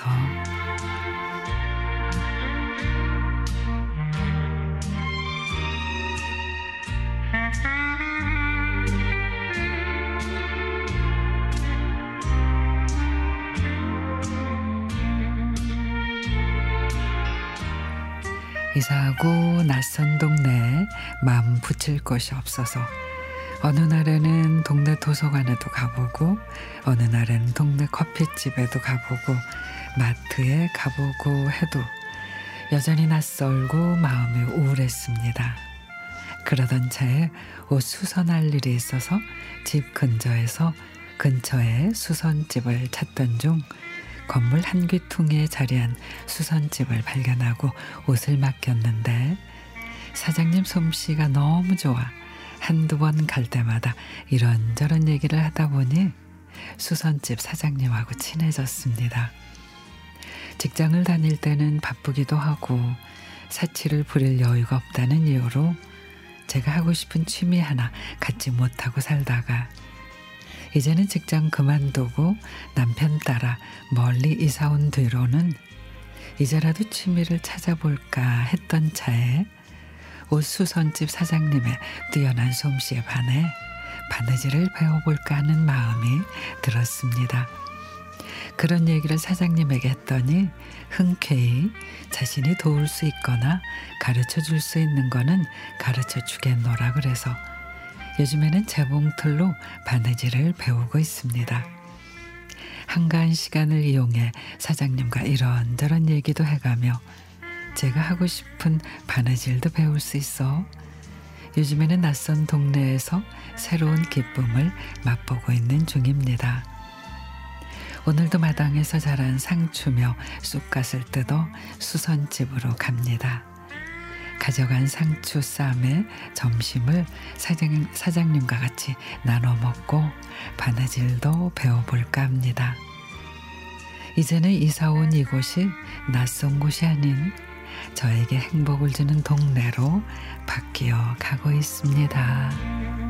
주셔서 이사하고 낯선 동네에 마음 붙일 곳이 없어서 어느 날에는 동네 도서관에도 가보고, 어느 날엔 동네 커피집에도 가보고, 마트에 가보고 해도 여전히 낯설고 마음이 우울했습니다. 그러던 차에 옷 수선할 일이 있어서 집 근처에서 근처에 수선집을 찾던 중 건물 한 귀퉁이에 자리한 수선집을 발견하고 옷을 맡겼는데, 사장님 솜씨가 너무 좋아 한두 번 갈 때마다 이런저런 얘기를 하다 보니 수선집 사장님하고 친해졌습니다. 직장을 다닐 때는 바쁘기도 하고 사치를 부릴 여유가 없다는 이유로 제가 하고 싶은 취미 하나 갖지 못하고 살다가 이제는 직장 그만두고 남편 따라 멀리 이사온 뒤로는 이제라도 취미를 찾아볼까 했던 차에 옷 수선집 사장님의 뛰어난 솜씨에 반해 바느질을 배워볼까 하는 마음이 들었습니다. 그런 얘기를 사장님에게 했더니 흔쾌히 자신이 도울 수 있거나 가르쳐 줄 수 있는 거는 가르쳐 주겠노라 그래서 요즘에는 재봉틀로 바느질을 배우고 있습니다. 한가한 시간을 이용해 사장님과 이런저런 얘기도 해가며 제가 하고 싶은 바느질도 배울 수 있어 요즘에는 낯선 동네에서 새로운 기쁨을 맛보고 있는 중입니다. 오늘도 마당에서 자란 상추며 쑥갓을 뜯어 수선집으로 갑니다. 가져간 상추 쌈에 점심을 사장님과 같이 나눠 먹고 바느질도 배워볼까 합니다. 이제는 이사 온 이곳이 낯선 곳이 아닌 저에게 행복을 주는 동네로 바뀌어 가고 있습니다.